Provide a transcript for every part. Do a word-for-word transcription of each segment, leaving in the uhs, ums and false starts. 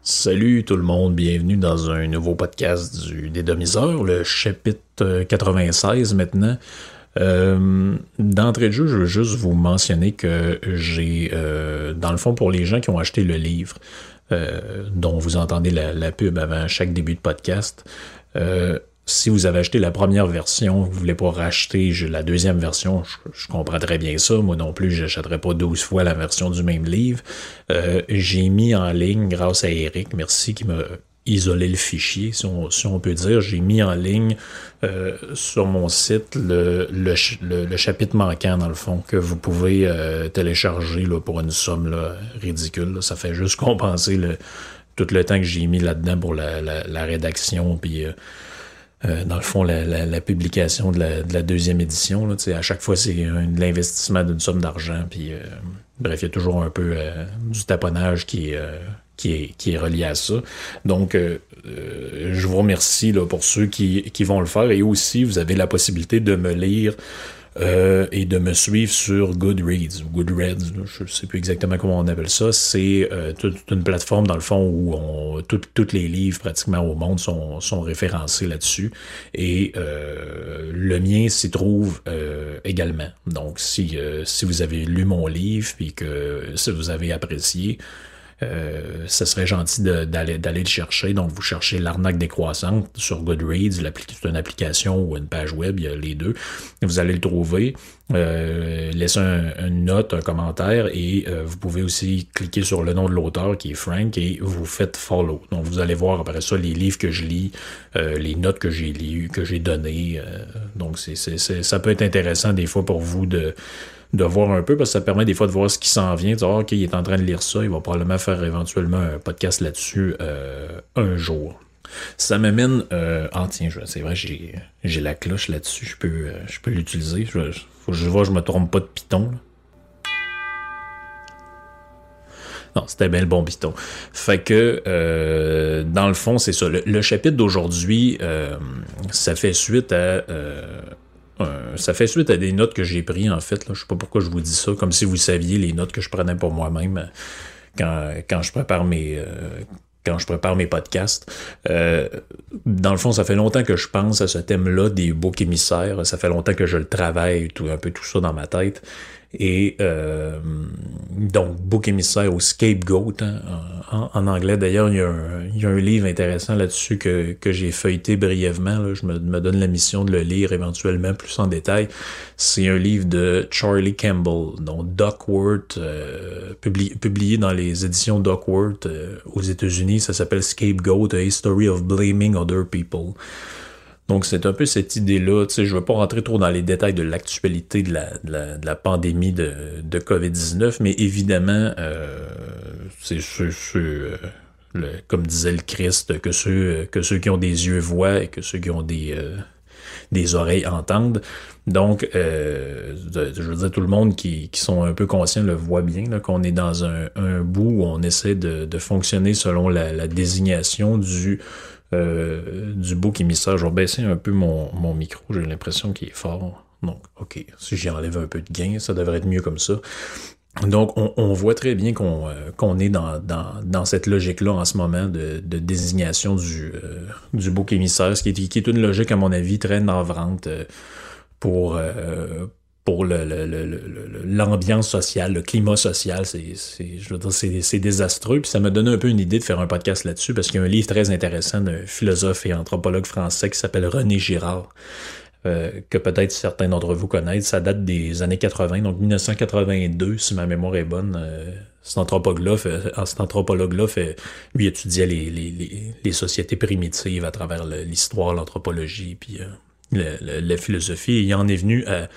Salut tout le monde, bienvenue dans un nouveau podcast du Dédamiseur, le chapitre quatre-vingt-seize maintenant. Euh, d'entrée de jeu, je veux juste vous mentionner que j'ai, euh, dans le fond, pour les gens qui ont acheté le livre, euh, dont vous entendez la, la pub avant chaque début de podcast, euh, si vous avez acheté la première version, vous ne voulez pas racheter la deuxième version, je, je comprends très bien ça. Moi non plus, je n'achèterai pas douze fois la version du même livre. Euh, j'ai mis en ligne, grâce à Eric, merci qui m'a isolé le fichier, si on, si on peut dire, j'ai mis en ligne euh, sur mon site le, le, le, le chapitre manquant, dans le fond, que vous pouvez euh, télécharger là, pour une somme là, ridicule. Là. Ça fait juste compenser le, tout le temps que j'ai mis là-dedans pour la, la, la rédaction, puis... Euh, Euh, dans le fond, la, la, la publication de la, de la deuxième édition. Là, à chaque fois, c'est un, de l'investissement d'une somme d'argent. Puis, euh, bref, il y a toujours un peu euh, du taponnage qui, euh, qui, est, qui est relié à ça. Donc, euh, euh, je vous remercie là, pour ceux qui, qui vont le faire. Et aussi, vous avez la possibilité de me lire euh, et de me suivre sur Goodreads. Goodreads, là, je ne sais plus exactement comment on appelle ça. C'est euh, toute une plateforme, dans le fond, où on tous les livres pratiquement au monde sont, sont référencés là-dessus et euh, le mien s'y trouve euh, également. Donc si, euh, si vous avez lu mon livre et que si vous avez apprécié, euh, ça serait gentil de, d'aller, d'aller le chercher. Donc vous cherchez L'arnaque décroissante sur Goodreads, c'est une application ou une page web, il y a les deux. Vous allez le trouver. Euh, laissez un, une note, un commentaire et euh, vous pouvez aussi cliquer sur le nom de l'auteur qui est Frank et vous faites follow. Donc vous allez voir après ça les livres que je lis, euh, les notes que j'ai lues, que j'ai données. Euh, donc c'est, c'est, c'est, ça peut être intéressant des fois pour vous de, de voir un peu parce que ça permet des fois de voir ce qui s'en vient, de dire ok, il est en train de lire ça, il va probablement faire éventuellement un podcast là-dessus euh, un jour. Ça me mène... Euh, ah tiens, je, c'est vrai, j'ai, j'ai la cloche là-dessus, je peux, euh, je peux l'utiliser. Je, je, faut que je vois, je me trompe pas de piton. Là. Non, c'était bien le bon piton. Fait que, euh, dans le fond, c'est ça. Le, le chapitre d'aujourd'hui, euh, ça fait suite à... Euh, Euh, ça fait suite à des notes que j'ai prises, en fait. Là. Je sais pas pourquoi je vous dis ça, comme si vous saviez les notes que je prenais pour moi-même quand, quand je prépare mes... Euh, quand je prépare mes podcasts. Euh, dans le fond, ça fait longtemps que je pense à ce thème-là des boucs émissaires. Ça fait longtemps que je le travaille, tout, un peu tout ça dans ma tête. Et euh, donc, bouc émissaire ou scapegoat, hein, en, en anglais. D'ailleurs, il y a un, il y a un livre intéressant là-dessus que, que j'ai feuilleté brièvement. Là. Je me, me donne la mission de le lire éventuellement plus en détail. C'est un livre de Charlie Campbell, donc Duckworth, euh, publié, publié dans les éditions Duckworth euh, aux États-Unis. Ça s'appelle Scapegoat, A History of Blaming Other People. Donc, c'est un peu cette idée-là. Tu sais, je ne veux pas rentrer trop dans les détails de l'actualité de la, de la, de la pandémie de, de covid dix-neuf, mais évidemment, euh, c'est sûr, euh, le, comme disait le Christ, que ceux, que ceux qui ont des yeux voient et que ceux qui ont des, euh, des oreilles entendent. Donc, euh, je veux dire, tout le monde qui, qui sont un peu conscients le voit bien, là, qu'on est dans un, un bout où on essaie de, de fonctionner selon la, la désignation du... Euh, du bouc émissaire. Je vais baisser un peu mon, mon micro, j'ai l'impression qu'il est fort. Donc, ok, si j'enlève un peu de gain, ça devrait être mieux comme ça. Donc, on, on voit très bien qu'on euh, qu'on est dans, dans, dans cette logique-là en ce moment de, de désignation du, euh, du bouc émissaire, ce qui est, qui est une logique, à mon avis, très navrante euh, pour, euh, pour le, le, le, le, l'ambiance sociale, le climat social. C'est, c'est, je veux dire, c'est, c'est désastreux. Puis ça m'a donné un peu une idée de faire un podcast là-dessus, parce qu'il y a un livre très intéressant d'un philosophe et anthropologue français qui s'appelle René Girard, Euh, que peut-être certains d'entre vous connaissent. Ça date des années quatre-vingts, donc dix-neuf cent quatre-vingt-deux, si ma mémoire est bonne. Euh, cet anthropologue-là, fait, cet anthropologue-là fait, lui étudiait les, les, les, les sociétés primitives à travers le, l'histoire, l'anthropologie, puis euh, le, le, la philosophie. Et il en est venu à,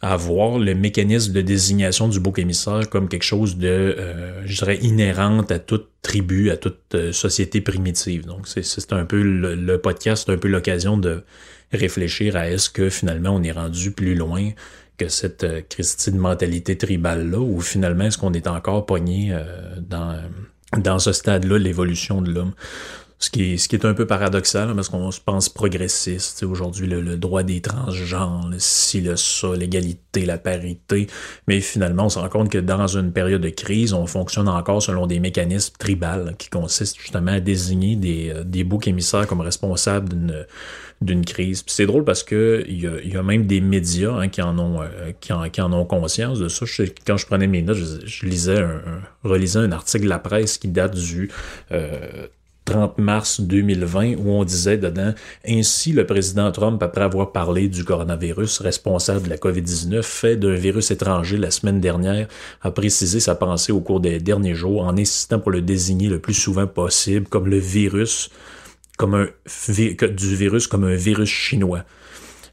à voir le mécanisme de désignation du bouc émissaire comme quelque chose de, euh, je dirais, inhérent à toute tribu, à toute euh, société primitive. Donc c'est, c'est un peu le, le podcast, c'est un peu l'occasion de réfléchir à est-ce que finalement on est rendu plus loin que cette euh, Christie de mentalité tribale-là, ou finalement est-ce qu'on est encore pogné euh, dans, dans ce stade-là, l'évolution de l'homme. Ce qui est, ce qui est un peu paradoxal, hein, parce qu'on se pense progressiste. Aujourd'hui, le, le droit des transgenres, le ci, le ça, l'égalité, la parité. Mais finalement, on se rend compte que dans une période de crise, on fonctionne encore selon des mécanismes tribales qui consistent justement à désigner des, des boucs émissaires comme responsables d'une, d'une crise. Puis c'est drôle parce que il y a, y a même des médias hein, qui, en ont, euh, qui, en, qui en ont conscience de ça. Je, quand je prenais mes notes, je, je lisais un, un, relisais un article de la presse qui date du Euh, trente mars deux mille vingt, où on disait dedans « Ainsi, le président Trump, après avoir parlé du coronavirus responsable de la covid dix-neuf, fait d'un virus étranger la semaine dernière, a précisé sa pensée au cours des derniers jours en insistant pour le désigner le plus souvent possible comme le virus, comme un, du virus comme un virus chinois. »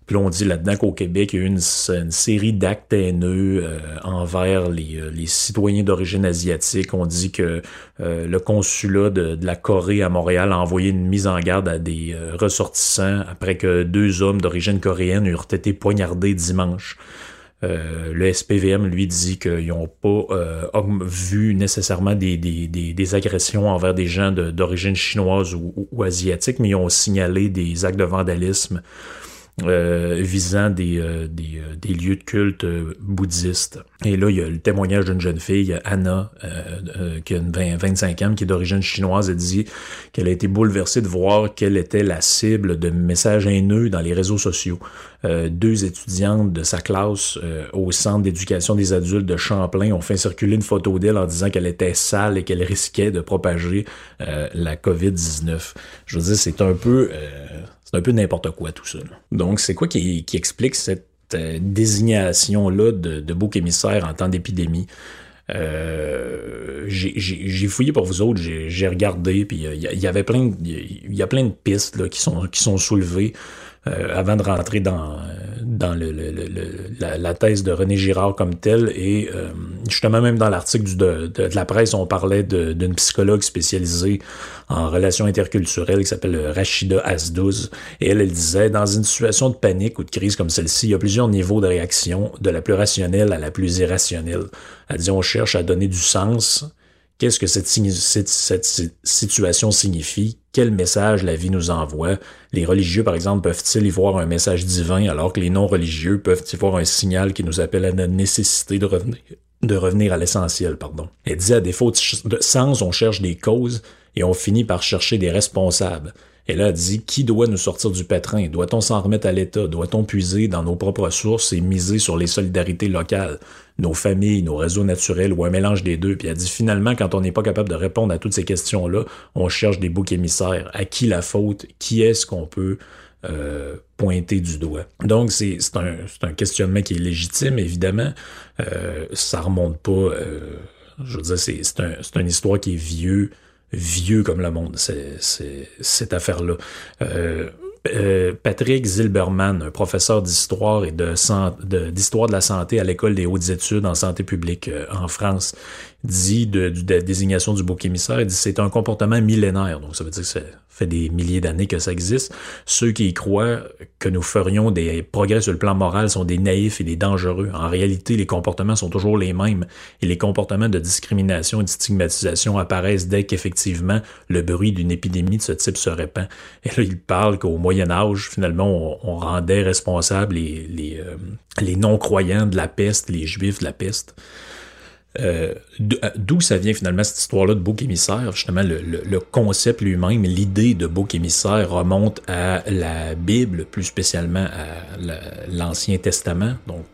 Puis là, on dit là-dedans qu'au Québec, il y a eu une, une série d'actes haineux euh, envers les, les citoyens d'origine asiatique. On dit que euh, le consulat de, de la Corée à Montréal a envoyé une mise en garde à des euh, ressortissants après que deux hommes d'origine coréenne eurent été poignardés dimanche. Euh, le S P V M, lui, dit qu'ils n'ont pas euh, vu nécessairement des, des, des, des agressions envers des gens de, d'origine chinoise ou, ou, ou asiatique, mais ils ont signalé des actes de vandalisme Euh, visant des, euh, des, euh, des lieux de culte euh, bouddhistes. Et là, il y a le témoignage d'une jeune fille, Anna, euh, euh, qui a une vingt, vingt-cinq ans, qui est d'origine chinoise, elle dit qu'elle a été bouleversée de voir qu'elle était la cible de messages haineux dans les réseaux sociaux. Euh, deux étudiantes de sa classe euh, au Centre d'éducation des adultes de Champlain ont fait circuler une photo d'elle en disant qu'elle était sale et qu'elle risquait de propager euh, la covid dix-neuf. Je veux dire, c'est un peu... Euh, C'est un peu n'importe quoi tout ça. Donc, c'est quoi qui, qui explique cette euh, désignation-là de, de bouc émissaire en temps d'épidémie? Euh, j'ai, j'ai, j'ai fouillé pour vous autres, j'ai, j'ai regardé, puis il y, y avait plein de, il y a plein de pistes là, qui sont, qui sont soulevées euh, avant de rentrer dans, dans le, le, le, le, la, la thèse de René Girard comme telle. Et euh, justement, même dans l'article du, de, de, de la presse, on parlait de, d'une psychologue spécialisée en relations interculturelles qui s'appelle Rachida Asdouz. Et elle, elle disait, dans une situation de panique ou de crise comme celle-ci, il y a plusieurs niveaux de réaction, de la plus rationnelle à la plus irrationnelle. Elle dit, on cherche à donner du sens. Qu'est-ce que cette, cette, cette situation signifie? Quel message la vie nous envoie? Les religieux, par exemple, peuvent-ils y voir un message divin alors que les non-religieux peuvent y voir un signal qui nous appelle à la nécessité de revenir, de revenir à l'essentiel, pardon. Elle dit, à défaut de sens, on cherche des causes et on finit par chercher des responsables. Elle a dit, qui doit nous sortir du pétrin? Doit-on s'en remettre à l'État? Doit-on puiser dans nos propres sources et miser sur les solidarités locales, nos familles, nos réseaux naturels ou un mélange des deux? Puis elle dit, finalement, quand on n'est pas capable de répondre à toutes ces questions-là, on cherche des boucs émissaires. À qui la faute? Qui est-ce qu'on peut euh, pointer du doigt? Donc, c'est, c'est, un, c'est un questionnement qui est légitime, évidemment. Euh, ça remonte pas... Euh, je veux dire, c'est, c'est, un, c'est une histoire qui est vieux. Vieux comme le monde, c'est, c'est, cette affaire-là. Euh, euh, Patrick Zilberman, un professeur d'histoire et de, de d'histoire de la santé à l'École des hautes études en santé publique euh, en France, dit de, de la désignation du bouc émissaire, il dit c'est un comportement millénaire, donc ça veut dire que ça fait des milliers d'années que ça existe. Ceux qui y croient que nous ferions des progrès sur le plan moral sont des naïfs et des dangereux. En réalité, les comportements sont toujours les mêmes et les comportements de discrimination et de stigmatisation apparaissent dès qu'effectivement le bruit d'une épidémie de ce type se répand. Et là, il parle qu'au Moyen-Âge, finalement, on, on rendait responsables les, les, euh, les non-croyants de la peste, les juifs de la peste. euh, d'où ça vient finalement cette histoire-là de bouc émissaire? Justement, le, le, le concept lui-même, l'idée de bouc émissaire remonte à la Bible, plus spécialement à la, l'Ancien Testament. Donc,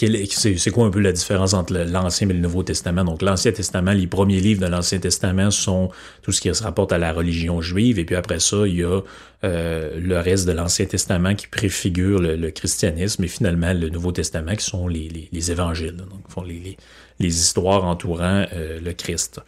C'est, c'est quoi un peu la différence entre l'Ancien et le Nouveau Testament? Donc, l'Ancien Testament, les premiers livres de l'Ancien Testament sont tout ce qui se rapporte à la religion juive, et puis après ça, il y a euh, le reste de l'Ancien Testament qui préfigure le, le christianisme, et finalement, le Nouveau Testament qui sont les, les, les évangiles, donc font les, les, les histoires entourant euh, le Christ.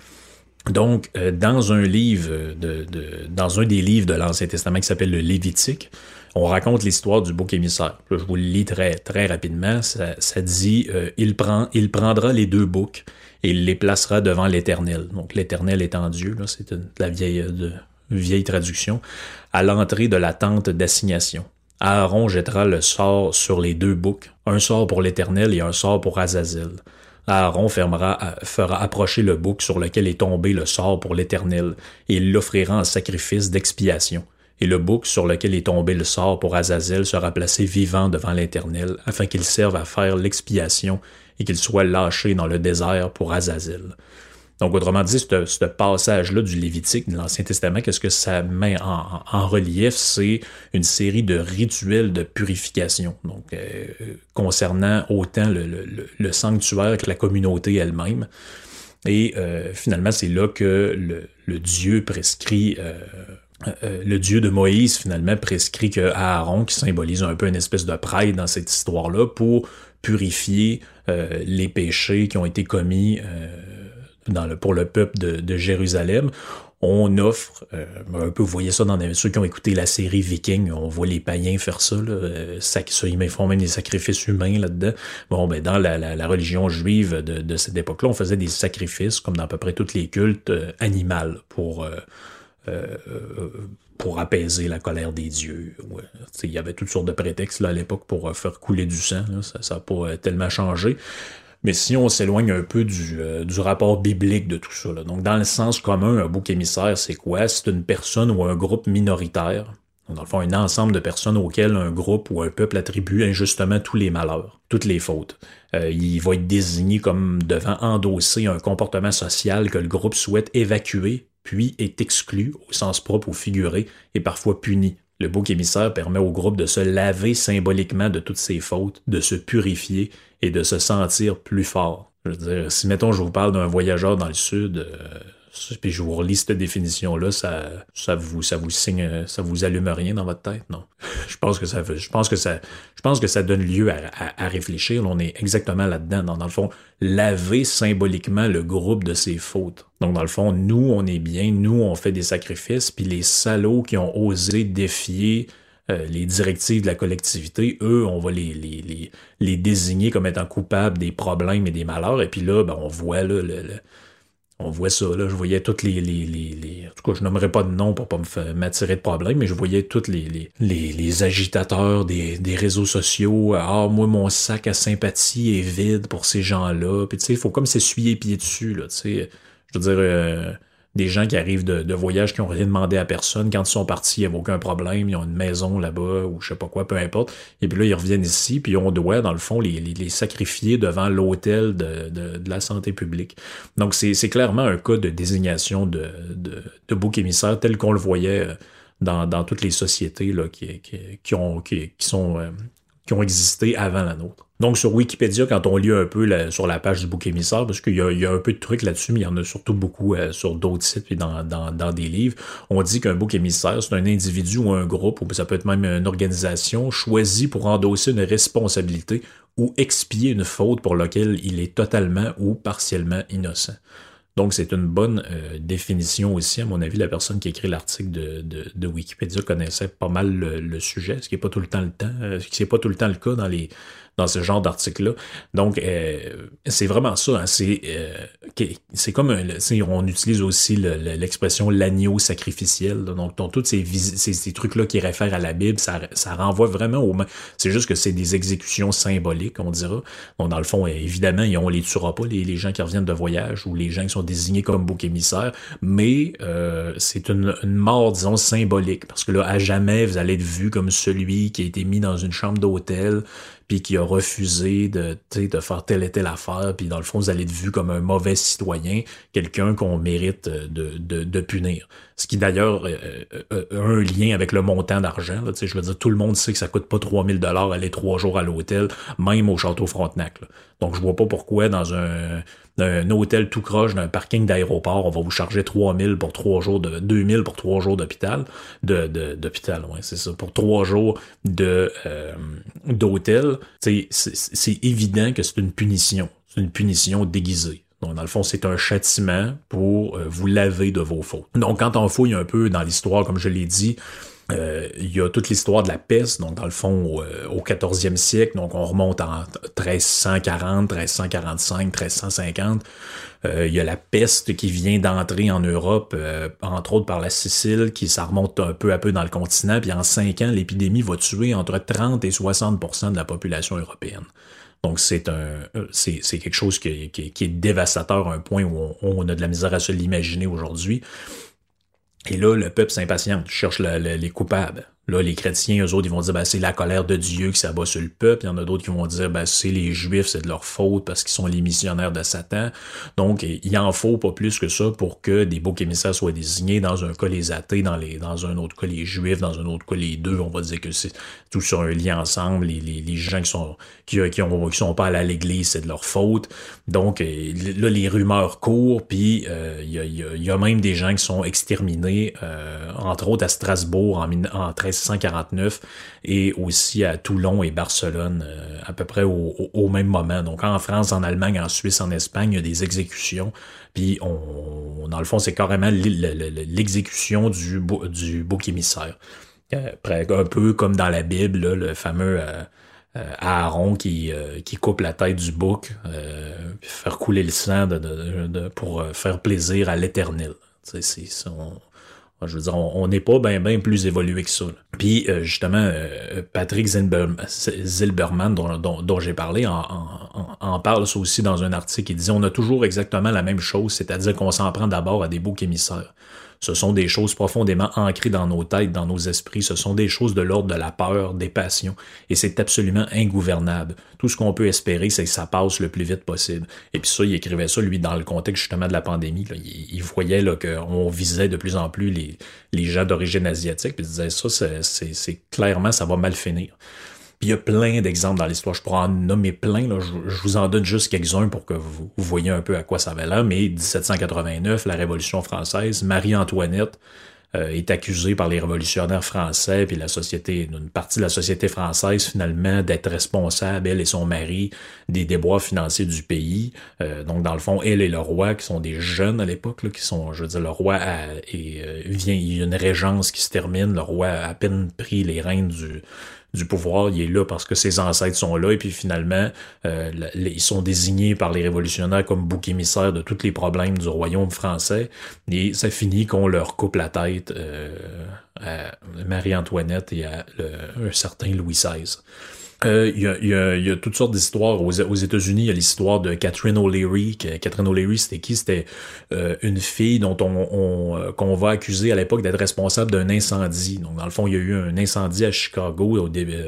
Donc, euh, dans un livre, de, de, dans un des livres de l'Ancien Testament qui s'appelle le Lévitique, on raconte l'histoire du bouc émissaire. Je vous le lis très, très rapidement. Ça, ça dit euh, il, prend, il prendra les deux boucs et il les placera devant l'Éternel. Donc, l'Éternel étant Dieu, là, c'est une, la vieille, de, vieille traduction, à l'entrée de la tente d'assignation. Aaron jettera le sort sur les deux boucs, un sort pour l'Éternel et un sort pour Azazel. Aaron fermera, fera approcher le bouc sur lequel est tombé le sort pour l'Éternel, et il l'offrira en sacrifice d'expiation. Et le bouc sur lequel est tombé le sort pour Azazel sera placé vivant devant l'Éternel, afin qu'il serve à faire l'expiation et qu'il soit lâché dans le désert pour Azazel. » Donc, autrement dit, ce, ce passage-là du Lévitique, de l'Ancien Testament, qu'est-ce que ça met en, en relief? C'est une série de rituels de purification, donc euh, concernant autant le, le, le sanctuaire que la communauté elle-même. Et euh, finalement, c'est là que le, le Dieu prescrit... Euh, Euh, le Dieu de Moïse, finalement, prescrit que Aaron, qui symbolise un peu une espèce de prêtre dans cette histoire-là, pour purifier euh, les péchés qui ont été commis euh, dans le, pour le peuple de, de Jérusalem. On offre, euh, un peu, vous voyez ça dans les, ceux qui ont écouté la série Viking, on voit les païens faire ça, là, euh, ça, ça ils font même des sacrifices humains là-dedans. Bon, ben dans la, la, la religion juive de, de cette époque-là, on faisait des sacrifices, comme dans à peu près tous les cultes, euh, animaux pour... Euh, Euh, pour apaiser la colère des dieux. Ouais. Il y avait toutes sortes de prétextes là, à l'époque pour euh, faire couler du sang. Là. Ça n'a pas euh, tellement changé. Mais si on s'éloigne un peu du, euh, du rapport biblique de tout ça, là. Donc dans le sens commun, un bouc émissaire, c'est quoi? C'est une personne ou un groupe minoritaire. Dans le fond, un ensemble de personnes auxquelles un groupe ou un peuple attribue injustement tous les malheurs, toutes les fautes. Euh, il va être désigné comme devant endosser un comportement social que le groupe souhaite évacuer, puis est exclu au sens propre ou figuré et parfois puni. Le bouc émissaire permet au groupe de se laver symboliquement de toutes ses fautes, de se purifier et de se sentir plus fort. Je veux dire, si mettons je vous parle d'un voyageur dans le sud, euh, puis je vous relis cette définition-là, ça, ça vous, ça vous signe, ça vous allume rien dans votre tête, non? Je pense que ça, je pense que ça, je pense que ça donne lieu à, à, à réfléchir. On est exactement là-dedans. Dans, dans le fond, laver symboliquement le groupe de ses fautes. Donc, dans le fond, nous, on est bien, nous, on fait des sacrifices, puis les salauds qui ont osé défier euh, les directives de la collectivité, eux, on va les, les, les, les désigner comme étant coupables des problèmes et des malheurs, et puis là, ben, on voit là, le, le, on voit ça, là, je voyais toutes les, les, les, les... En tout cas, je nommerai pas de nom pour pas me m'attirer de problème, mais je voyais tous les, les, les, les agitateurs des, des réseaux sociaux. « Ah, moi, mon sac à sympathie est vide pour ces gens-là. » Puis tu sais, il faut comme s'essuyer pieds dessus, là, tu sais... Je veux dire, euh, des gens qui arrivent de, de voyage qui n'ont rien demandé à personne. Quand ils sont partis, il n'y a aucun problème. Ils ont une maison là-bas ou je sais pas quoi, peu importe. Et puis là, ils reviennent ici, puis on doit, dans le fond, les, les, les sacrifier devant l'autel de, de, de la santé publique. Donc, c'est, c'est clairement un cas de désignation de, de, de bouc émissaire tel qu'on le voyait dans, dans toutes les sociétés là, qui, qui, qui, ont, qui, qui, sont, euh, qui ont existé avant la nôtre. Donc, sur Wikipédia, quand on lit un peu la, sur la page du bouc émissaire, parce qu'il y a, il y a un peu de trucs là-dessus, mais il y en a surtout beaucoup euh, sur d'autres sites et dans, dans, dans des livres, on dit qu'un bouc émissaire, c'est un individu ou un groupe, ou ça peut être même une organisation, choisie pour endosser une responsabilité ou expier une faute pour laquelle il est totalement ou partiellement innocent. Donc, c'est une bonne euh, définition aussi. À mon avis, la personne qui écrit l'article de, de, de Wikipédia connaissait pas mal le, le sujet, ce qui n'est pas tout le temps le temps, euh, ce qui n'est pas tout le temps le cas dans, les, dans ce genre d'article-là. Donc, euh, c'est vraiment ça. Hein, c'est, euh, c'est comme un, on utilise aussi le, le, l'expression l'agneau sacrificiel. Donc, tous ces, vis- ces, ces trucs-là qui réfèrent à la Bible, ça, ça renvoie vraiment au même. C'est juste que c'est des exécutions symboliques, on dira. Donc, dans le fond, évidemment, on les tuera pas, les, les gens qui reviennent de voyage ou les gens qui sont désigné comme bouc émissaire, mais euh, c'est une, une mort, disons, symbolique, parce que là, à jamais, vous allez être vu comme celui qui a été mis dans une chambre d'hôtel, puis qui a refusé de, de faire telle et telle affaire, puis dans le fond, vous allez être vu comme un mauvais citoyen, quelqu'un qu'on mérite de, de, de punir. Ce qui, d'ailleurs, a un lien avec le montant d'argent. Je veux dire, tout le monde sait que ça coûte pas trois mille dollars aller trois jours à l'hôtel, même au Château Frontenac. Là. Donc, je vois pas pourquoi dans un, un hôtel tout croche, d'un parking d'aéroport, on va vous charger trois mille pour trois jours de... deux mille pour trois jours d'hôpital. De, de, d'hôpital, oui, c'est ça. Pour trois jours de, euh, d'hôtel, c'est, c'est évident que c'est une punition. C'est une punition déguisée. Dans le fond, c'est un châtiment pour vous laver de vos fautes. Donc, quand on fouille un peu dans l'histoire, comme je l'ai dit, euh, il y a toute l'histoire de la peste, donc dans le fond, au quatorzième siècle, donc on remonte en treize cent quarante, treize cent quarante-cinq, treize cent cinquante. Euh, il y a la peste qui vient d'entrer en Europe, euh, entre autres par la Sicile, qui ça remonte un peu à peu dans le continent, puis en cinq ans, l'épidémie va tuer entre trente et soixante pour cent de la population européenne. Donc, c'est un, c'est, c'est quelque chose qui, qui, qui est dévastateur à un point où on, on a de la misère à se l'imaginer aujourd'hui. Et là, le peuple s'impatiente, cherche la, la, les coupables. Là, les chrétiens, eux autres, ils vont dire ben, c'est la colère de Dieu qui s'abat sur le peuple. Il y en a d'autres qui vont dire ben, c'est les Juifs, c'est de leur faute parce qu'ils sont les missionnaires de Satan. Donc, il en faut pas plus que ça pour que des beaux émissaires soient désignés. Dans un cas, les athées, dans, les, dans un autre cas, les Juifs, dans un autre cas, les deux. On va dire que c'est tout sur un lien ensemble. Les, les, les gens qui sont qui, qui, ont, qui sont pas allés à l'église, c'est de leur faute. Donc, là, les rumeurs courent, puis euh, y a, y a, y a même des gens qui sont exterminés, euh, entre autres à Strasbourg en, en mille trois cent quarante-neuf et aussi à Toulon et Barcelone euh, à peu près au, au, au même moment. Donc en France, en Allemagne, en Suisse, en Espagne, il y a des exécutions. Puis on, on, dans le fond, c'est carrément l'exécution du, du bouc émissaire. Après, un peu comme dans la Bible, là, le fameux euh, euh, Aaron qui, euh, qui coupe la tête du bouc, euh, faire couler le sang de, de, de, pour faire plaisir à l'Éternel. C'est ça. Je veux dire, on n'est pas bien ben plus évolué que ça. Là. Puis, euh, justement, euh, Patrick Zilberman, dont, dont, dont j'ai parlé, en, en, en parle ça aussi dans un article. Il disait « On a toujours exactement la même chose, c'est-à-dire qu'on s'en prend d'abord à des boucs émissaires. Ce sont des choses profondément ancrées dans nos têtes, dans nos esprits. Ce sont des choses de l'ordre de la peur, des passions. Et c'est absolument ingouvernable. Tout ce qu'on peut espérer, c'est que ça passe le plus vite possible. » Et puis ça, il écrivait ça, lui, dans le contexte justement de la pandémie. Là. Il, il voyait là, qu'on visait de plus en plus les, les gens d'origine asiatique. Puis il disait ça, c'est, c'est, c'est clairement, ça va mal finir. Puis il y a plein d'exemples dans l'histoire. Je pourrais en nommer plein. Là. Je, je vous en donne juste quelques-uns pour que vous, vous voyez un peu à quoi ça va là. Mais dix-sept cent quatre-vingt-neuf, la Révolution française, Marie-Antoinette euh, est accusée par les révolutionnaires français puis la société, une partie de la société française finalement d'être responsable, elle et son mari, des déboires financiers du pays. Euh, donc dans le fond, elle et le roi, qui sont des jeunes à l'époque, là, qui sont, je veux dire, le roi a, et, euh, vient, il y a une régence qui se termine, le roi a à peine pris les rênes du du pouvoir, il est là parce que ses ancêtres sont là, et puis finalement, euh, ils sont désignés par les révolutionnaires comme boucs émissaires de tous les problèmes du royaume français, et ça finit qu'on leur coupe la tête euh, à Marie-Antoinette et à le, un certain Louis seize. Il euh, y, y, y a toutes sortes d'histoires. Aux, aux États-Unis, il y a l'histoire de Catherine O'Leary. Catherine O'Leary, c'était qui? C'était euh, une fille dont on, on, qu'on va accuser à l'époque d'être responsable d'un incendie. Donc, dans le fond, il y a eu un incendie à Chicago au début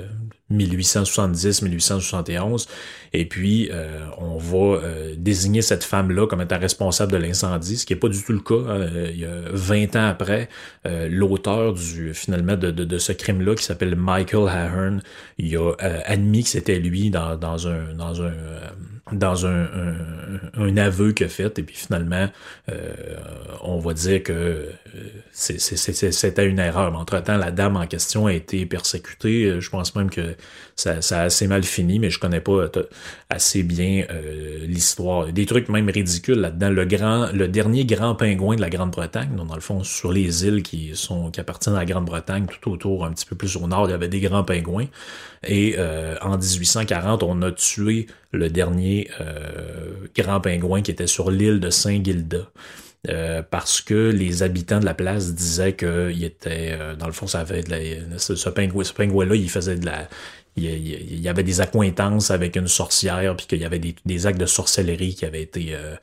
dix-huit cent soixante-dix à dix-huit cent soixante et onze, et puis euh, on va euh, désigner cette femme-là comme étant responsable de l'incendie, ce qui n'est pas du tout le cas. Hein. Il y a vingt ans après, euh, l'auteur du finalement de, de, de ce crime-là, qui s'appelle Michael Ahern, il a euh, admis que c'était lui dans, dans un... dans un euh, dans un, un, un aveu qu'il a fait, et puis finalement, euh, on va dire que c'est, c'est, c'est, c'était une erreur. Mais entre-temps, la dame en question a été persécutée. Je pense même que ça, ça a assez mal fini, mais je connais pas assez bien euh, l'histoire. Des trucs même ridicules là-dedans. Le grand, le dernier grand pingouin de la Grande-Bretagne, donc dans le fond, sur les îles qui sont qui appartiennent à la Grande-Bretagne, tout autour, un petit peu plus au nord, il y avait des grands pingouins. Et euh, en dix-huit cent quarante, on a tué le dernier euh, grand pingouin qui était sur l'île de Saint-Gildas. Euh, parce que les habitants de la place disaient que il était, euh, dans le fond, ça avait de la, ce, ce, pingouin, ce pingouin-là, il faisait de la... Il y avait des accointances avec une sorcière, puis qu'il y avait des, des actes de sorcellerie qui avaient été... Euh,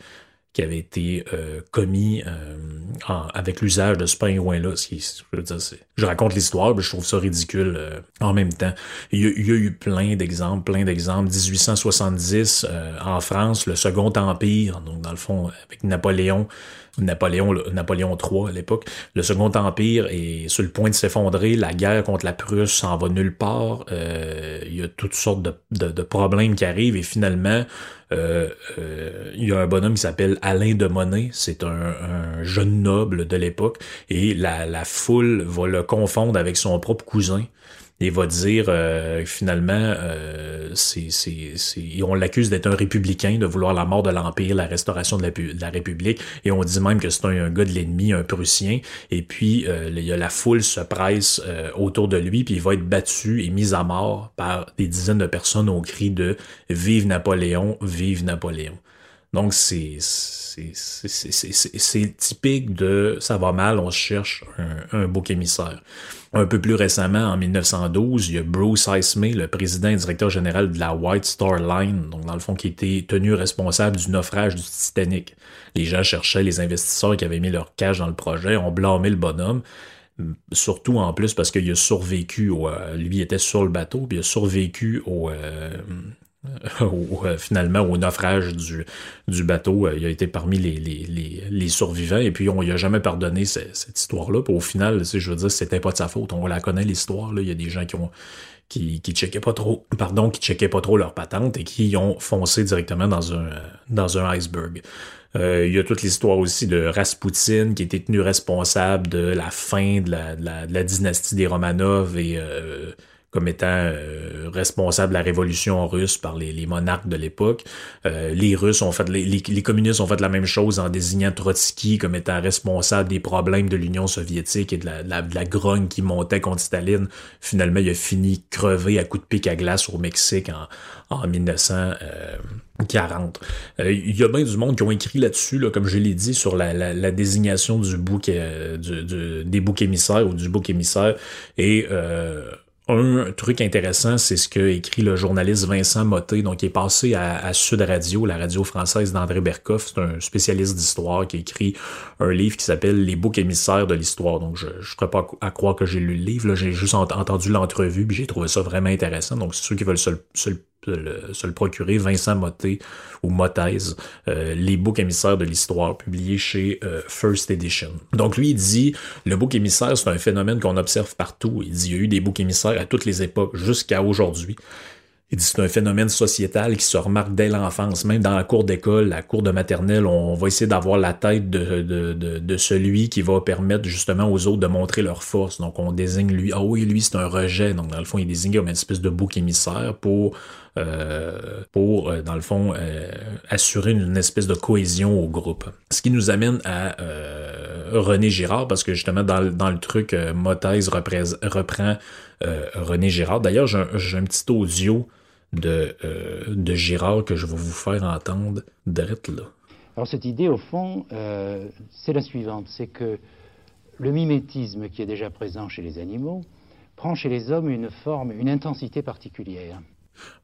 qui avaient été euh, commis euh, en, avec l'usage de ce pingouin-là. Ce qui, je, veux dire, je raconte l'histoire, mais je trouve ça ridicule euh, en même temps. Il y a, il y a eu plein d'exemples, plein d'exemples. dix-huit cent soixante-dix, euh, en France, le Second Empire, donc dans le fond, avec Napoléon, Napoléon, Napoléon trois à l'époque, le Second Empire est sur le point de s'effondrer, la guerre contre la Prusse s'en va nulle part, euh, il y a toutes sortes de, de, de problèmes qui arrivent, et finalement, euh, euh, il y a un bonhomme qui s'appelle Alain de Monet, c'est un, un jeune noble de l'époque, et la, la foule va le confondre avec son propre cousin. Il va dire, euh, finalement, euh, c'est, c'est, c'est, on l'accuse d'être un républicain, de vouloir la mort de l'Empire, la restauration de la, de la République, et on dit même que c'est un, un gars de l'ennemi, un Prussien, et puis euh, il y a la foule se presse euh, autour de lui, puis il va être battu et mis à mort par des dizaines de personnes au cri de « Vive Napoléon, vive Napoléon ». Donc, c'est, c'est, c'est, c'est, c'est, c'est typique de « ça va mal, on cherche un, un bouc émissaire ». Un peu plus récemment, en mille neuf cent douze, il y a Bruce Ismay, le président et directeur général de la White Star Line, donc dans le fond qui était tenu responsable du naufrage du Titanic. Les gens cherchaient les investisseurs qui avaient mis leur cash dans le projet, ont blâmé le bonhomme, surtout en plus parce qu'il a survécu, au, lui était sur le bateau, puis il a survécu au... Euh, Au, euh, finalement au naufrage du, du bateau. Euh, il a été parmi les, les, les, les survivants et puis on lui a jamais pardonné ce, cette histoire-là. Puis au final, je veux dire, c'était pas de sa faute. On la connaît l'histoire. Là. Il y a des gens qui ont qui, qui checkaient pas trop, pardon, qui checkaient pas trop leur patente et qui ont foncé directement dans un, dans un iceberg. Euh, il y a toute l'histoire aussi de Raspoutine qui était tenu responsable de la fin de la, de la, de la dynastie des Romanov et euh, comme étant euh, responsable de la révolution russe par les, les monarques de l'époque. Euh, les Russes ont fait, les, les communistes ont fait la même chose en désignant Trotsky comme étant responsable des problèmes de l'Union soviétique et de la, de la, de la grogne qui montait contre Staline. Finalement, il a fini crevé à coups de pic à glace au Mexique en, en mille neuf cent quarante. Euh, il y a bien du monde qui ont écrit là-dessus, là, comme je l'ai dit, sur la, la, la désignation du bouc, euh, du, du, des boucs émissaires ou du bouc émissaire. Et... Euh, un truc intéressant, c'est ce qu'a écrit le journaliste Vincent Mottez, donc qui est passé à, à Sud Radio, la radio française d'André Berkoff. C'est un spécialiste d'histoire qui a écrit un livre qui s'appelle « Les boucs émissaires de l'histoire ». Donc, je ne ferai pas à croire que j'ai lu le livre. Là, j'ai juste ent- entendu l'entrevue, puis j'ai trouvé ça vraiment intéressant. Donc, ceux qui veulent se le, se le Le, se le procurer, Vincent Mottez ou Mottez, euh, les boucs émissaires de l'histoire, publié chez euh, First Edition. Donc lui, il dit, le bouc émissaire, c'est un phénomène qu'on observe partout. Il dit, il y a eu des boucs émissaires à toutes les époques, jusqu'à aujourd'hui. Il dit, c'est un phénomène sociétal qui se remarque dès l'enfance, même dans la cour d'école, la cour de maternelle, on va essayer d'avoir la tête de, de, de, de celui qui va permettre justement aux autres de montrer leur force. Donc on désigne lui, ah oui, lui c'est un rejet, donc dans le fond il désigne comme une espèce de bouc émissaire pour... Euh, pour, euh, dans le fond, euh, assurer une, une espèce de cohésion au groupe. Ce qui nous amène à euh, René Girard, parce que justement, dans, dans le truc, euh, Mottez repré- reprend euh, René Girard. D'ailleurs, j'ai, j'ai un petit audio de, euh, de Girard que je vais vous faire entendre direct là. Alors cette idée, au fond, euh, c'est la suivante, c'est que le mimétisme qui est déjà présent chez les animaux prend chez les hommes une forme, une intensité particulière.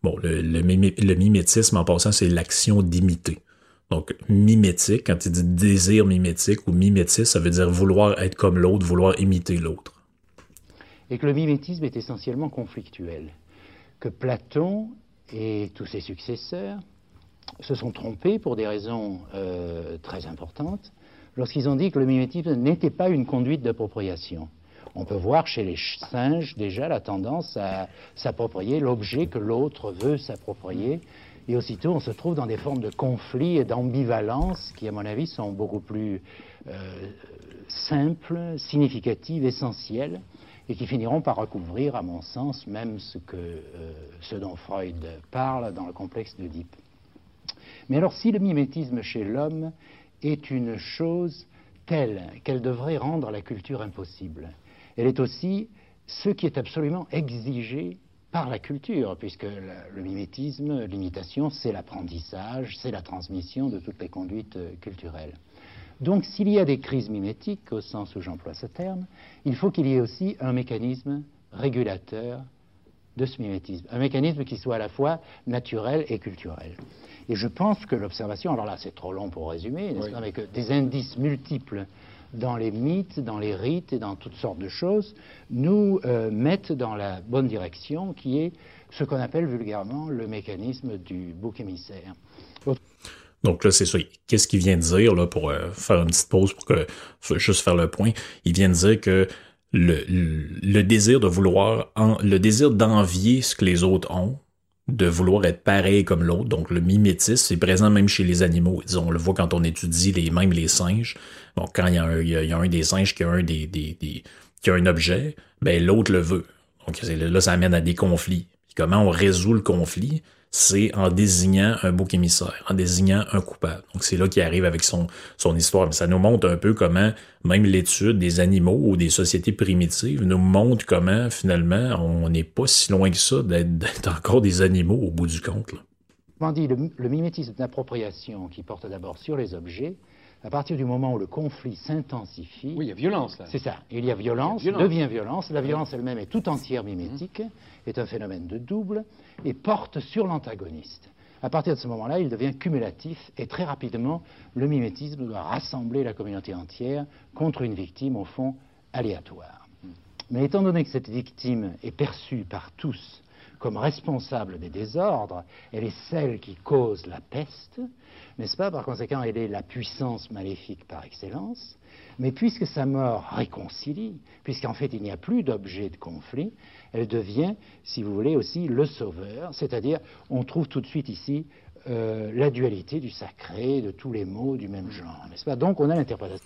Bon, le, le, mimé, le mimétisme, en passant, c'est l'action d'imiter. Donc, mimétique, quand il dit désir mimétique ou mimétisme, ça veut dire vouloir être comme l'autre, vouloir imiter l'autre. Et que le mimétisme est essentiellement conflictuel. Que Platon et tous ses successeurs se sont trompés pour des raisons euh, très importantes lorsqu'ils ont dit que le mimétisme n'était pas une conduite d'appropriation. On peut voir chez les singes déjà la tendance à s'approprier l'objet que l'autre veut s'approprier. Et aussitôt, on se trouve dans des formes de conflits et d'ambivalence qui, à mon avis, sont beaucoup plus euh, simples, significatives, essentielles, et qui finiront par recouvrir, à mon sens, même ce, que, euh, ce dont Freud parle dans le complexe d'Œdipe. Mais alors, si le mimétisme chez l'homme est une chose telle qu'elle devrait rendre la culture impossible, elle est aussi ce qui est absolument exigé par la culture, puisque le mimétisme, l'imitation, c'est l'apprentissage, c'est la transmission de toutes les conduites culturelles. Donc s'il y a des crises mimétiques, au sens où j'emploie ce terme, il faut qu'il y ait aussi un mécanisme régulateur de ce mimétisme, un mécanisme qui soit à la fois naturel et culturel. Et je pense que l'observation, alors là c'est trop long pour résumer, n'est-ce pas, mais que des indices multiples dans les mythes, dans les rites et dans toutes sortes de choses, nous euh, mettent dans la bonne direction, qui est ce qu'on appelle vulgairement le mécanisme du bouc émissaire. Donc là, c'est ça. Qu'est-ce qu'il vient de dire, là, pour euh, faire une petite pause, pour que, juste faire le point, il vient de dire que le, le désir de vouloir, en, le désir d'envier ce que les autres ont, de vouloir être pareil comme l'autre, donc le mimétisme, c'est présent même chez les animaux. Disons, on le voit quand on étudie les, même les singes. Donc quand il y a un, il y a un des singes qui a un, des, des, des, qui a un objet, ben l'autre le veut. Donc là, ça amène à des conflits. Puis comment on résout le conflit? C'est en désignant un bouc émissaire, en désignant un coupable. Donc c'est là qu'il arrive avec son, son histoire. Mais ça nous montre un peu comment même l'étude des animaux ou des sociétés primitives nous montre comment finalement on n'est pas si loin que ça d'être encore des animaux au bout du compte. Comment dit, le, le mimétisme d'appropriation qui porte d'abord sur les objets, à partir du moment où le conflit s'intensifie... Oui, il y a violence, là. C'est ça. Il y a violence, il y a violence. devient violence. La violence elle-même est tout entière mimétique, mmh. est un phénomène de double, et porte sur l'antagoniste. À partir de ce moment-là, il devient cumulatif, et très rapidement, le mimétisme doit rassembler la communauté entière contre une victime, au fond, aléatoire. Mmh. Mais étant donné que cette victime est perçue par tous comme responsable des désordres, elle est celle qui cause la peste, n'est-ce pas? Par conséquent, elle est la puissance maléfique par excellence. Mais puisque sa mort réconcilie, puisqu'en fait il n'y a plus d'objet de conflit, elle devient, si vous voulez, aussi le sauveur. C'est-à-dire, on trouve tout de suite ici euh, la dualité du sacré, de tous les maux du même genre, n'est-ce pas? Donc on a l'interprétation...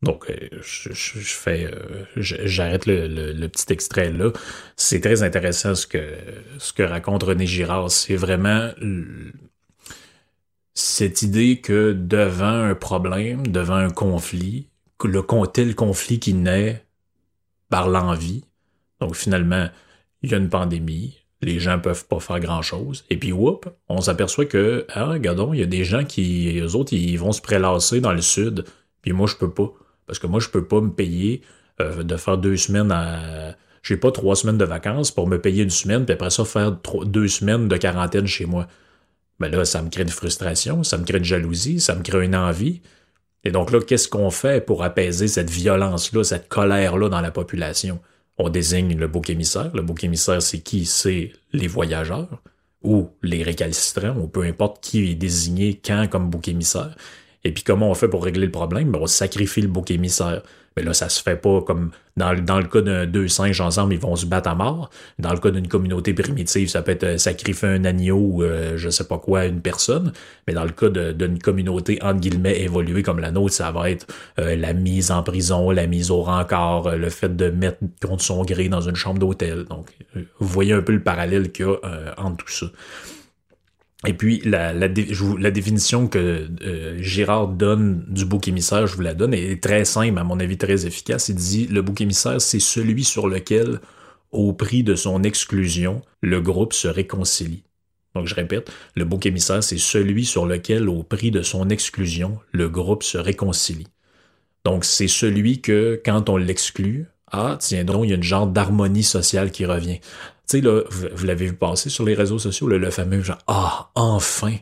Donc, je, je, je fais, euh, j'arrête le, le, le petit extrait là. C'est très intéressant ce que ce que raconte René Girard. C'est vraiment cette idée que devant un problème, devant un conflit, le tel conflit qui naît par l'envie. Donc, finalement, il y a une pandémie. Les gens peuvent pas faire grand-chose. Et puis, whoop, on s'aperçoit que, ah, regardons, il y a des gens qui, eux autres, ils vont se prélasser dans le sud. Puis moi, je peux pas. Parce que moi, je peux pas me payer euh, de faire deux semaines à... J'ai pas trois semaines de vacances pour me payer une semaine, puis après ça, faire trois, deux semaines de quarantaine chez moi. Ben là, ça me crée une frustration, ça me crée une jalousie, ça me crée une envie. Et donc là, qu'est-ce qu'on fait pour apaiser cette violence-là, cette colère-là dans la population? On désigne le bouc émissaire. Le bouc émissaire, c'est qui? C'est les voyageurs ou les récalcitrants, ou peu importe qui est désigné quand comme bouc émissaire. Et puis comment on fait pour régler le problème? Ben, on sacrifie le bouc émissaire. Mais là, ça se fait pas comme... Dans, dans le cas d'un deux singes ensemble, ils vont se battre à mort. Dans le cas d'une communauté primitive, ça peut être sacrifier un agneau ou euh, je sais pas quoi, une personne. Mais dans le cas d'une communauté, entre guillemets, évoluée comme la nôtre, ça va être euh, la mise en prison, la mise au rencard, euh, le fait de mettre contre son gré dans une chambre d'hôtel. Donc, euh, vous voyez un peu le parallèle qu'il y a euh, entre tout ça. Et puis, la, la, dé, je vous, la définition que euh, Girard donne du bouc émissaire, je vous la donne, est très simple, à mon avis très efficace. Il dit « Le bouc émissaire, c'est celui sur lequel, au prix de son exclusion, le groupe se réconcilie. » Donc, je répète, le bouc émissaire, c'est celui sur lequel, au prix de son exclusion, le groupe se réconcilie. Donc, c'est celui que, quand on l'exclut, ah, tiens donc, il y a une genre d'harmonie sociale qui revient. Tu sais, là, vous, vous l'avez vu passer sur les réseaux sociaux, là, le fameux genre, ah, enfin,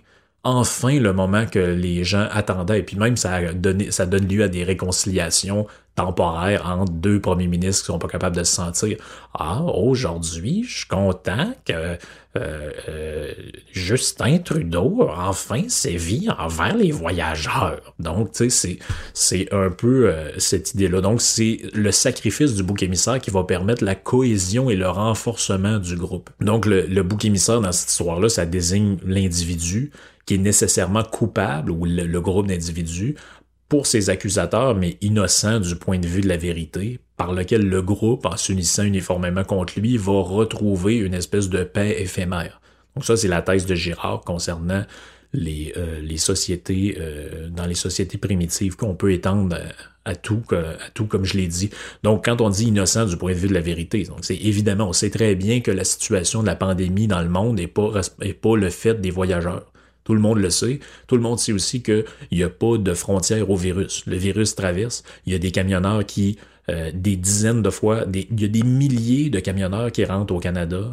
enfin le moment que les gens attendaient. Et puis même, ça, a donné, ça donne lieu à des réconciliations temporaires entre deux premiers ministres qui sont pas capables de se sentir. Ah, aujourd'hui, je suis content que euh, euh, Justin Trudeau, enfin, sévit envers les voyageurs. Donc, tu sais, c'est un peu euh, cette idée-là. Donc, c'est le sacrifice du bouc émissaire qui va permettre la cohésion et le renforcement du groupe. Donc, le, le bouc émissaire, dans cette histoire-là, ça désigne l'individu qui est nécessairement coupable, ou le, le groupe d'individus, pour ses accusateurs, mais innocents du point de vue de la vérité, par lequel le groupe, en s'unissant uniformément contre lui, va retrouver une espèce de paix éphémère. Donc ça, c'est la thèse de Girard concernant les, euh, les sociétés, euh, dans les sociétés primitives, qu'on peut étendre à, à, tout, à tout, comme je l'ai dit. Donc, quand on dit innocent du point de vue de la vérité, donc c'est évidemment, on sait très bien que la situation de la pandémie dans le monde n'est pas, est pas le fait des voyageurs. Tout le monde le sait. Tout le monde sait aussi qu'il n'y a pas de frontières au virus. Le virus traverse. Il y a des camionneurs qui, euh, des dizaines de fois, des, il y a des milliers de camionneurs qui rentrent au Canada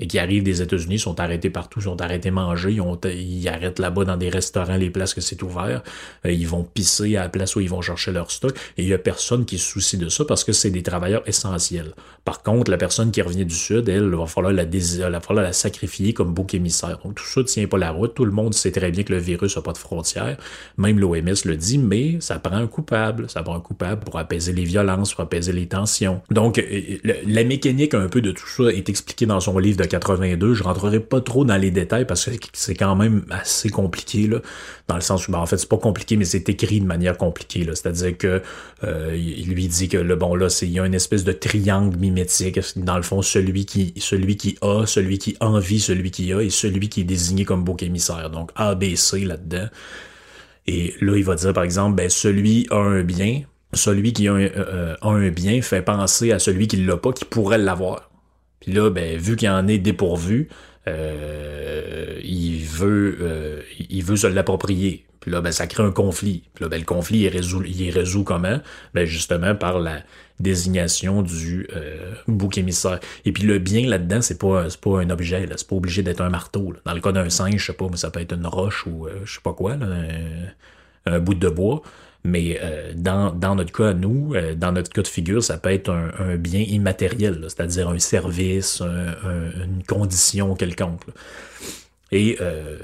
et qui arrivent des États-Unis, sont arrêtés partout, sont arrêtés manger, ils, ont, ils arrêtent là-bas dans des restaurants, les places que c'est ouvert, euh, ils vont pisser à la place où ils vont chercher leur stock, et il n'y a personne qui se soucie de ça parce que c'est des travailleurs essentiels. Par contre, la personne qui revient du Sud, elle, il va falloir la, dés... va falloir la sacrifier comme bouc émissaire. Donc tout ça ne tient pas la route, tout le monde sait très bien que le virus n'a pas de frontières, même l'O M S le dit, mais ça prend un coupable, ça prend un coupable pour apaiser les violences, pour apaiser les tensions. Donc, le, la mécanique un peu de tout ça est expliquée dans son livre de quatre-vingt-deux. Je rentrerai pas trop dans les détails parce que c'est quand même assez compliqué, là, dans le sens où, ben, en fait, c'est pas compliqué, mais c'est écrit de manière compliquée, là. C'est-à-dire que euh, il lui dit que, le bon, là, c'est, il y a une espèce de triangle mimétique. Dans le fond, celui qui, celui qui a, celui qui envie, celui qui a, et celui qui est désigné comme bouc émissaire. Donc, A, B, C, là-dedans. Et là, il va dire, par exemple, ben, celui a un bien, celui qui a un, euh, a un bien fait penser à celui qui ne l'a pas, qui pourrait l'avoir. Puis là, ben, vu qu'il en est dépourvu, euh, il veut euh, il veut se l'approprier. Puis là, ben, ça crée un conflit. Puis là, ben, le conflit, il résout, il résout comment? Ben, justement, par la désignation du euh, bouc émissaire. Et puis le bien là-dedans, c'est pas, c'est pas un objet, là. C'est pas obligé d'être un marteau, là. Dans le cas d'un singe, je sais pas, mais ça peut être une roche ou euh, je sais pas quoi, là, un, un bout de bois. Mais euh, dans, dans notre cas, nous, euh, dans notre cas de figure, ça peut être un, un bien immatériel, là, c'est-à-dire un service, un, un, une condition quelconque, là. Et euh,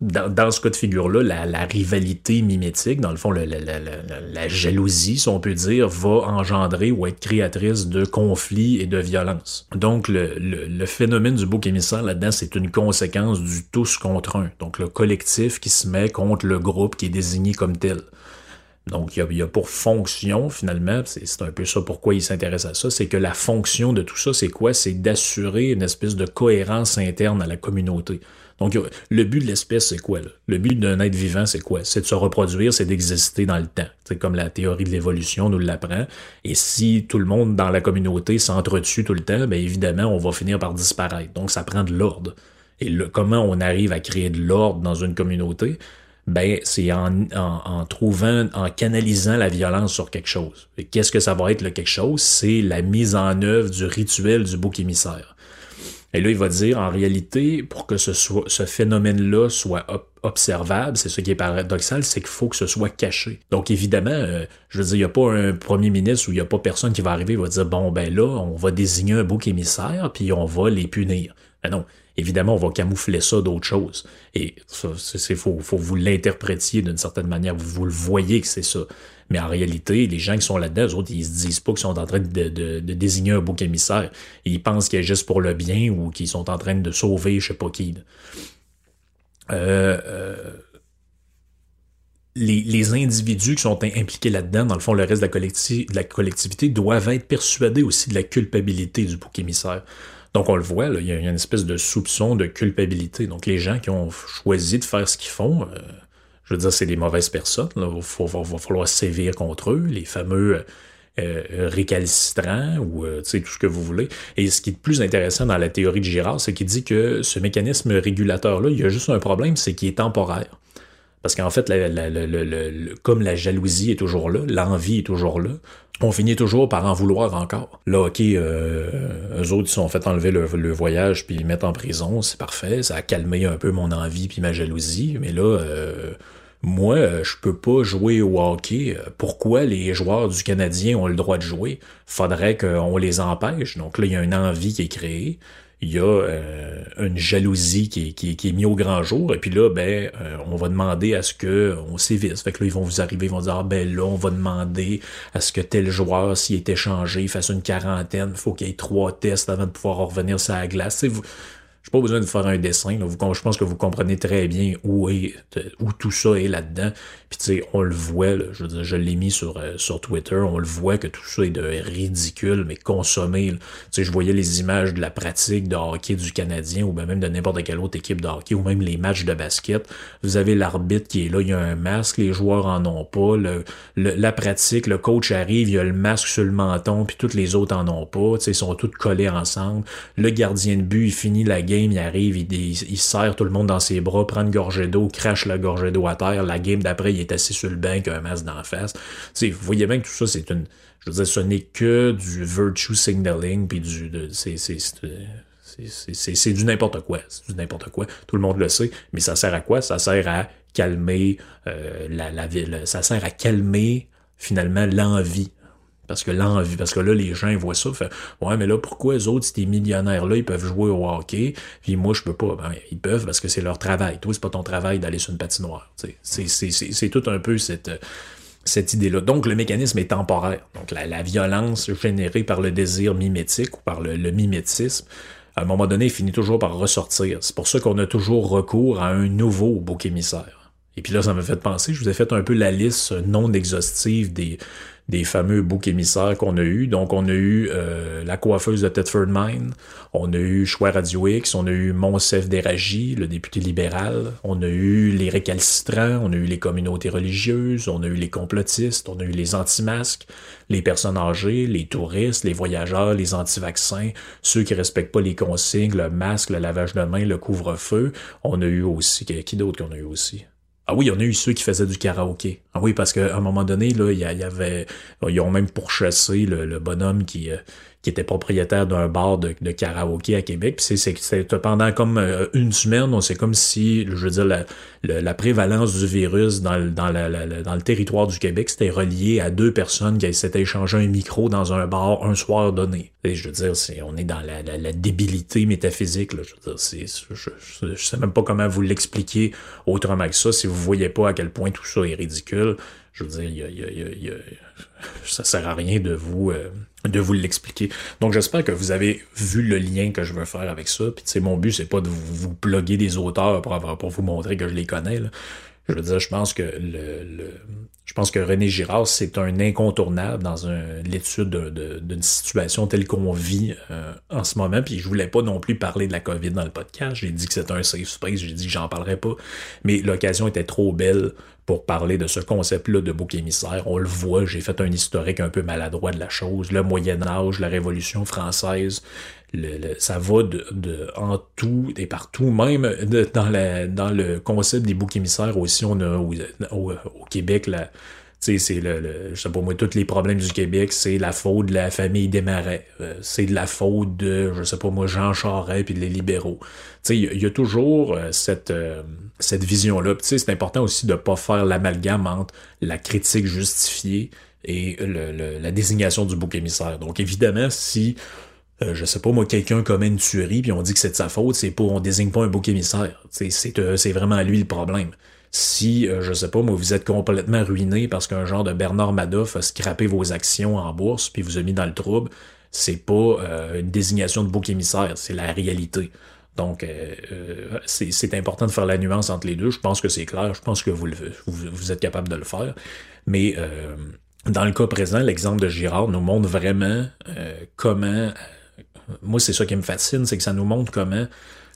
Dans, dans ce cas de figure-là, la, la rivalité mimétique, dans le fond, la, la, la, la jalousie, si on peut dire, va engendrer ou être créatrice de conflits et de violences. Donc, le, le, le phénomène du bouc émissaire, là-dedans, c'est une conséquence du tous contre un. Donc, le collectif qui se met contre le groupe qui est désigné comme tel. Donc, il y a, y a pour fonction, finalement, c'est, c'est un peu ça pourquoi il s'intéresse à ça, c'est que la fonction de tout ça, c'est quoi? C'est d'assurer une espèce de cohérence interne à la communauté. Donc, le but de l'espèce, c'est quoi, là? Le but d'un être vivant, c'est quoi? C'est de se reproduire, c'est d'exister dans le temps. C'est comme la théorie de l'évolution nous l'apprend. Et si tout le monde dans la communauté s'entretue tout le temps, bien évidemment, on va finir par disparaître. Donc, ça prend de l'ordre. Et le, comment on arrive à créer de l'ordre dans une communauté? Ben, c'est en, en, en trouvant, en canalisant la violence sur quelque chose. Et qu'est-ce que ça va être, le quelque chose? C'est la mise en œuvre du rituel du bouc émissaire. Et là, il va dire, en réalité, pour que ce, soit, ce phénomène-là soit op- observable, c'est ce qui est paradoxal, c'est qu'il faut que ce soit caché. Donc, évidemment, euh, je veux dire, il n'y a pas un premier ministre ou il n'y a pas personne qui va arriver et va dire, bon, ben là, on va désigner un bouc émissaire, puis on va les punir. Ben non, évidemment, on va camoufler ça d'autres choses. Et ça, c'est faut, faut vous l'interprétiez d'une certaine manière, vous, vous le voyez que c'est ça. Mais en réalité, les gens qui sont là-dedans, eux autres, ils se disent pas qu'ils sont en train de, de, de désigner un bouc émissaire. Ils pensent qu'ils agissent pour le bien ou qu'ils sont en train de sauver je sais pas qui. Euh, euh, les, les individus qui sont impliqués là-dedans, dans le fond, le reste de la, collecti- de la collectivité, doivent être persuadés aussi de la culpabilité du bouc émissaire. Donc, on le voit, là, il y a une espèce de soupçon de culpabilité. Donc, les gens qui ont choisi de faire ce qu'ils font, euh, je veux dire, c'est des mauvaises personnes. Il va, va falloir sévir contre eux, les fameux euh, récalcitrants ou euh, tu sais, tout ce que vous voulez. Et ce qui est le plus intéressant dans la théorie de Girard, c'est qu'il dit que ce mécanisme régulateur-là, il y a juste un problème, c'est qu'il est temporaire. Parce qu'en fait, la, la, la, la, la, la, comme la jalousie est toujours là, l'envie est toujours là, on finit toujours par en vouloir encore. Là, OK, euh, eux autres, ils sont fait enlever le, le voyage puis ils mettent en prison, c'est parfait, ça a calmé un peu mon envie puis ma jalousie, mais là, euh, moi, je peux pas jouer au hockey. Pourquoi les joueurs du Canadien ont le droit de jouer? Faudrait qu'on les empêche. Donc là, il y a une envie qui est créée. Il y a euh, une jalousie qui est, qui, est, qui est mise au grand jour, et puis là, ben, euh, on va demander à ce qu'on sévisse. Fait que là, ils vont vous arriver, ils vont dire, ah, ben là, on va demander à ce que tel joueur, s'il est échangé, fasse une quarantaine, faut qu'il y ait trois tests avant de pouvoir revenir sur la glace. Vous... J'ai pas besoin de faire un dessin, là. Vous, je pense que vous comprenez très bien où, est, où tout ça est là-dedans. Puis tu sais, on le voit, là, je veux dire, je l'ai mis sur, euh, sur Twitter, on le voit que tout ça est de ridicule, mais consommé. Tu sais, je voyais les images de la pratique de hockey du Canadien, ou ben même de n'importe quelle autre équipe de hockey, ou même les matchs de basket. Vous avez l'arbitre qui est là, il y a un masque, les joueurs en ont pas. Le, le, la pratique, le coach arrive, il y a le masque sur le menton, puis toutes les autres en ont pas. Tu sais, ils sont tous collés ensemble. Le gardien de but, il finit la game, il arrive, il, il, il serre tout le monde dans ses bras, prend une gorgée d'eau, crache la gorgée d'eau à terre. La game d'après, il est assis sur le banc avec un masque d'en face. T'sais, vous voyez bien que tout ça, c'est une... Je veux dire, ce n'est que du virtue signaling, puis du... De, c'est, c'est, c'est, C'est du n'importe quoi. C'est du n'importe quoi. Tout le monde le sait. Mais ça sert à quoi? Ça sert à calmer euh, la, la ville. Ça sert à calmer, finalement, l'envie. Parce que l'envie, parce que là, les gens voient ça, fait, ouais, mais là, pourquoi eux autres, ces millionnaires-là, ils peuvent jouer au hockey, puis moi, je peux pas. Ben, ils peuvent parce que c'est leur travail. Toi, c'est pas ton travail d'aller sur une patinoire. C'est, c'est, c'est, c'est tout un peu cette, cette idée-là. Donc, le mécanisme est temporaire. Donc, la, la violence générée par le désir mimétique ou par le, le mimétisme, à un moment donné, il finit toujours par ressortir. C'est pour ça qu'on a toujours recours à un nouveau bouc émissaire. Et puis là, ça m'a fait penser, je vous ai fait un peu la liste non exhaustive des... des fameux boucs émissaires qu'on a eu. Donc, on a eu euh, la coiffeuse de Thetford Mine, on a eu CHOI Radio X, on a eu Monsef Derraji, le député libéral, on a eu les récalcitrants, on a eu les communautés religieuses, on a eu les complotistes, on a eu les anti-masques, les personnes âgées, les touristes, les voyageurs, les anti-vaccins, ceux qui respectent pas les consignes, le masque, le lavage de main, le couvre-feu. On a eu aussi... Qui d'autre qu'on a eu aussi? Ah oui, on a eu ceux qui faisaient du karaoké. Ah oui, parce qu'à un moment donné, là, il y, y avait, ils ont même pourchassé le, le bonhomme qui, euh, qui était propriétaire d'un bar de, de karaoké à Québec. Puis c'est, c'est, c'est pendant comme une semaine, on sait comme si, je veux dire, la, la, la prévalence du virus dans, dans, la, la, la, dans le territoire du Québec, c'était relié à deux personnes qui s'étaient échangé un micro dans un bar un soir donné. Et je veux dire, c'est, on est dans la, la, la débilité métaphysique. Là. Je veux dire, c'est, je, je, je sais même pas comment vous l'expliquer autrement que ça si vous voyez pas à quel point tout ça est ridicule. Je veux dire, y a, y a, y a, y a, ça sert à rien de vous, euh, de vous l'expliquer. Donc, j'espère que vous avez vu le lien que je veux faire avec ça. Puis, tu sais, mon but, c'est pas de vous, vous plugger des auteurs pour, avoir, pour vous montrer que je les connais. Là. Je veux dire, je pense que le, le je pense que René Girard, c'est un incontournable dans un, l'étude de, de, d'une situation telle qu'on vit euh, en ce moment. Puis je voulais pas non plus parler de la COVID dans le podcast. J'ai dit que c'était un safe space, j'ai dit que j'en parlerais pas. Mais l'occasion était trop belle pour parler de ce concept-là de bouc émissaire. On le voit, j'ai fait un historique un peu maladroit de la chose. Le Moyen-Âge, la Révolution française, le, le, ça va de, de, en tout et partout. Même de, dans, la, dans le concept des boucs émissaires aussi, on a au, au, au Québec... la Tu sais, c'est le, le, je sais pas moi, tous les problèmes du Québec, c'est la faute de la famille Desmarais, euh, c'est de la faute de, je sais pas moi, Jean Charest puis les libéraux. Tu sais, il y, y a toujours euh, cette, euh, cette vision-là. Tu sais, c'est important aussi de pas faire l'amalgame entre la critique justifiée et le, le, la désignation du bouc émissaire. Donc, évidemment, si... Euh, je sais pas, moi, quelqu'un commet une tuerie puis on dit que c'est de sa faute, c'est pas, on désigne pas un bouc émissaire. C'est, c'est, euh, c'est vraiment lui le problème. Si, euh, je sais pas, moi, vous êtes complètement ruiné parce qu'un genre de Bernard Madoff a scrappé vos actions en bourse puis vous a mis dans le trouble, c'est pas euh, une désignation de bouc émissaire, c'est la réalité. Donc, euh, euh, c'est, c'est important de faire la nuance entre les deux. Je pense que c'est clair, je pense que vous, le, vous, vous êtes capable de le faire. Mais... Euh, dans le cas présent, l'exemple de Girard nous montre vraiment euh, comment... Moi, c'est ça qui me fascine, c'est que ça nous montre comment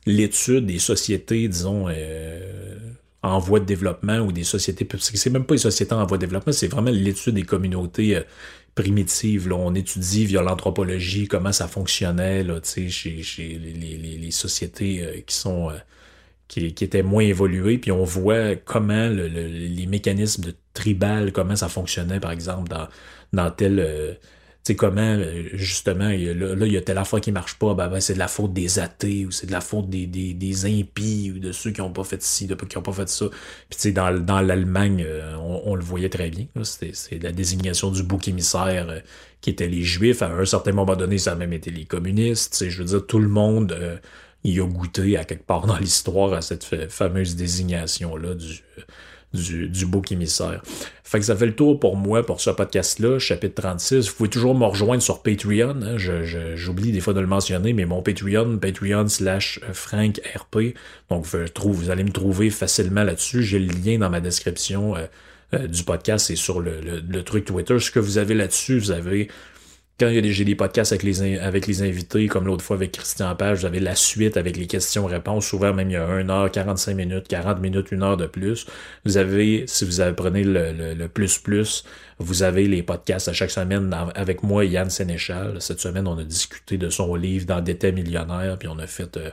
l'étude des sociétés, disons, euh, en voie de développement ou des sociétés... C'est même pas les sociétés en voie de développement, c'est vraiment l'étude des communautés euh, primitives. Là. On étudie via l'anthropologie comment ça fonctionnait là, chez, chez les, les, les sociétés euh, qui sont... Euh, Qui, qui était moins évolué, puis on voit comment le, le, les mécanismes de tribal, comment ça fonctionnait, par exemple, dans, dans tel... Euh, tu sais, comment, justement, là, il y a telle affaire qui marche pas, ben, ben c'est de la faute des athées, ou c'est de la faute des, des, des impies, ou de ceux qui ont pas fait ci, de, qui ont pas fait ça. Puis, tu sais, dans, dans l'Allemagne, on, on le voyait très bien. Là, c'était, c'est la désignation du bouc émissaire euh, qui était les Juifs. À un certain moment donné, ça a même été les communistes. Tu sais, je veux dire, tout le monde... Euh, il a goûté à quelque part dans l'histoire à cette fameuse désignation-là du, du, du bouc émissaire. Fait que ça fait le tour pour moi pour ce podcast-là, chapitre trente-six. Vous pouvez toujours me rejoindre sur Patreon. Hein. Je, je, j'oublie des fois de le mentionner, mais mon Patreon, Patreon slash Frank R P. Donc vous, vous allez me trouver facilement là-dessus. J'ai le lien dans ma description euh, euh, du podcast. C'est sur le, le, le truc Twitter. Ce que vous avez là-dessus, vous avez... Quand il y a des, j'ai des podcasts avec les, avec les invités, comme l'autre fois avec Christian Page, vous avez la suite avec les questions-réponses. Souvent, même il y a une heure, quarante-cinq minutes, quarante minutes, une heure de plus. Vous avez, si vous prenez le, le, le plus plus, vous avez les podcasts à chaque semaine avec moi, Yann Sénéchal. Cette semaine, on a discuté de son livre dans D'État millionnaire, puis on a fait... Euh,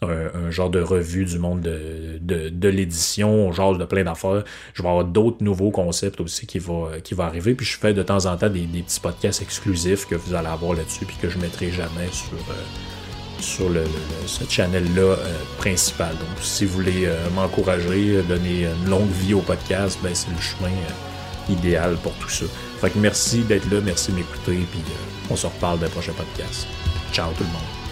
Un, un genre de revue du monde de, de, de l'édition, genre de plein d'affaires. Je vais avoir d'autres nouveaux concepts aussi qui vont qui va arriver. Puis je fais de temps en temps des, des petits podcasts exclusifs que vous allez avoir là-dessus puis que je mettrai jamais sur, euh, sur le, le, ce channel-là euh, principal. Donc, si vous voulez euh, m'encourager, donner une longue vie au podcast, ben, c'est le chemin euh, idéal pour tout ça. Fait que merci d'être là, merci de m'écouter, puis euh, on se reparle d'un prochain podcast. Ciao tout le monde!